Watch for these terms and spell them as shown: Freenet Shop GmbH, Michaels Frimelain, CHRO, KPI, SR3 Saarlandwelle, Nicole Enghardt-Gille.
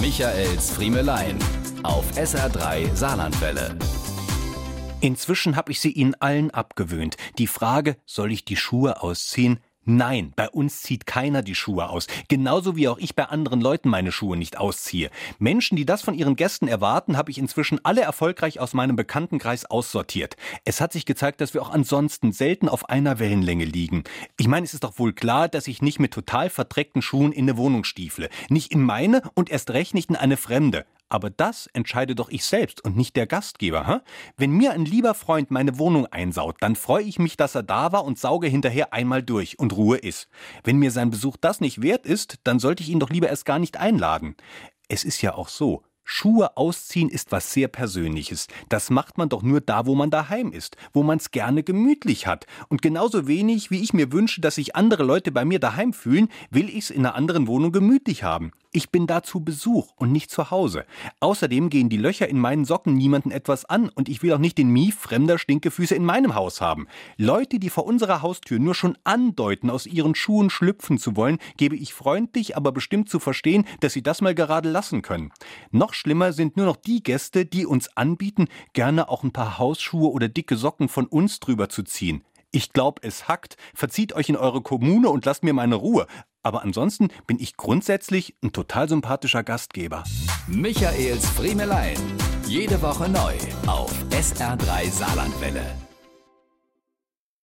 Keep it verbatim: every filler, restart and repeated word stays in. Michaels Frimelain auf S R drei Saarlandwelle. Inzwischen habe ich sie Ihnen allen abgewöhnt. Die Frage, soll ich die Schuhe ausziehen? Nein, bei uns zieht keiner die Schuhe aus. Genauso wie auch ich bei anderen Leuten meine Schuhe nicht ausziehe. Menschen, die das von ihren Gästen erwarten, habe ich inzwischen alle erfolgreich aus meinem Bekanntenkreis aussortiert. Es hat sich gezeigt, dass wir auch ansonsten selten auf einer Wellenlänge liegen. Ich meine, es ist doch wohl klar, dass ich nicht mit total verdreckten Schuhen in eine Wohnung stiefle. Nicht in meine und erst recht nicht in eine fremde. Aber das entscheide doch ich selbst und nicht der Gastgeber. Hä? Wenn mir ein lieber Freund meine Wohnung einsaut, dann freue ich mich, dass er da war und sauge hinterher einmal durch und Ruhe ist. Wenn mir sein Besuch das nicht wert ist, dann sollte ich ihn doch lieber erst gar nicht einladen. Es ist ja auch so, Schuhe ausziehen ist was sehr Persönliches. Das macht man doch nur da, wo man daheim ist, wo man es gerne gemütlich hat. Und genauso wenig, wie ich mir wünsche, dass sich andere Leute bei mir daheim fühlen, will ich es in einer anderen Wohnung gemütlich haben. Ich bin da zu Besuch und nicht zu Hause. Außerdem gehen die Löcher in meinen Socken niemanden etwas an und ich will auch nicht den Mief fremder Stinkefüße in meinem Haus haben. Leute, die vor unserer Haustür nur schon andeuten, aus ihren Schuhen schlüpfen zu wollen, gebe ich freundlich, aber bestimmt zu verstehen, dass sie das mal gerade lassen können. Noch schlimmer sind nur noch die Gäste, die uns anbieten, gerne auch ein paar Hausschuhe oder dicke Socken von uns drüber zu ziehen. Ich glaube, es hackt. Verzieht euch in eure Kommune und lasst mir meine Ruhe. Aber ansonsten bin ich grundsätzlich ein total sympathischer Gastgeber. Michaels Frimelain. Jede Woche neu auf S R drei Saarlandwelle.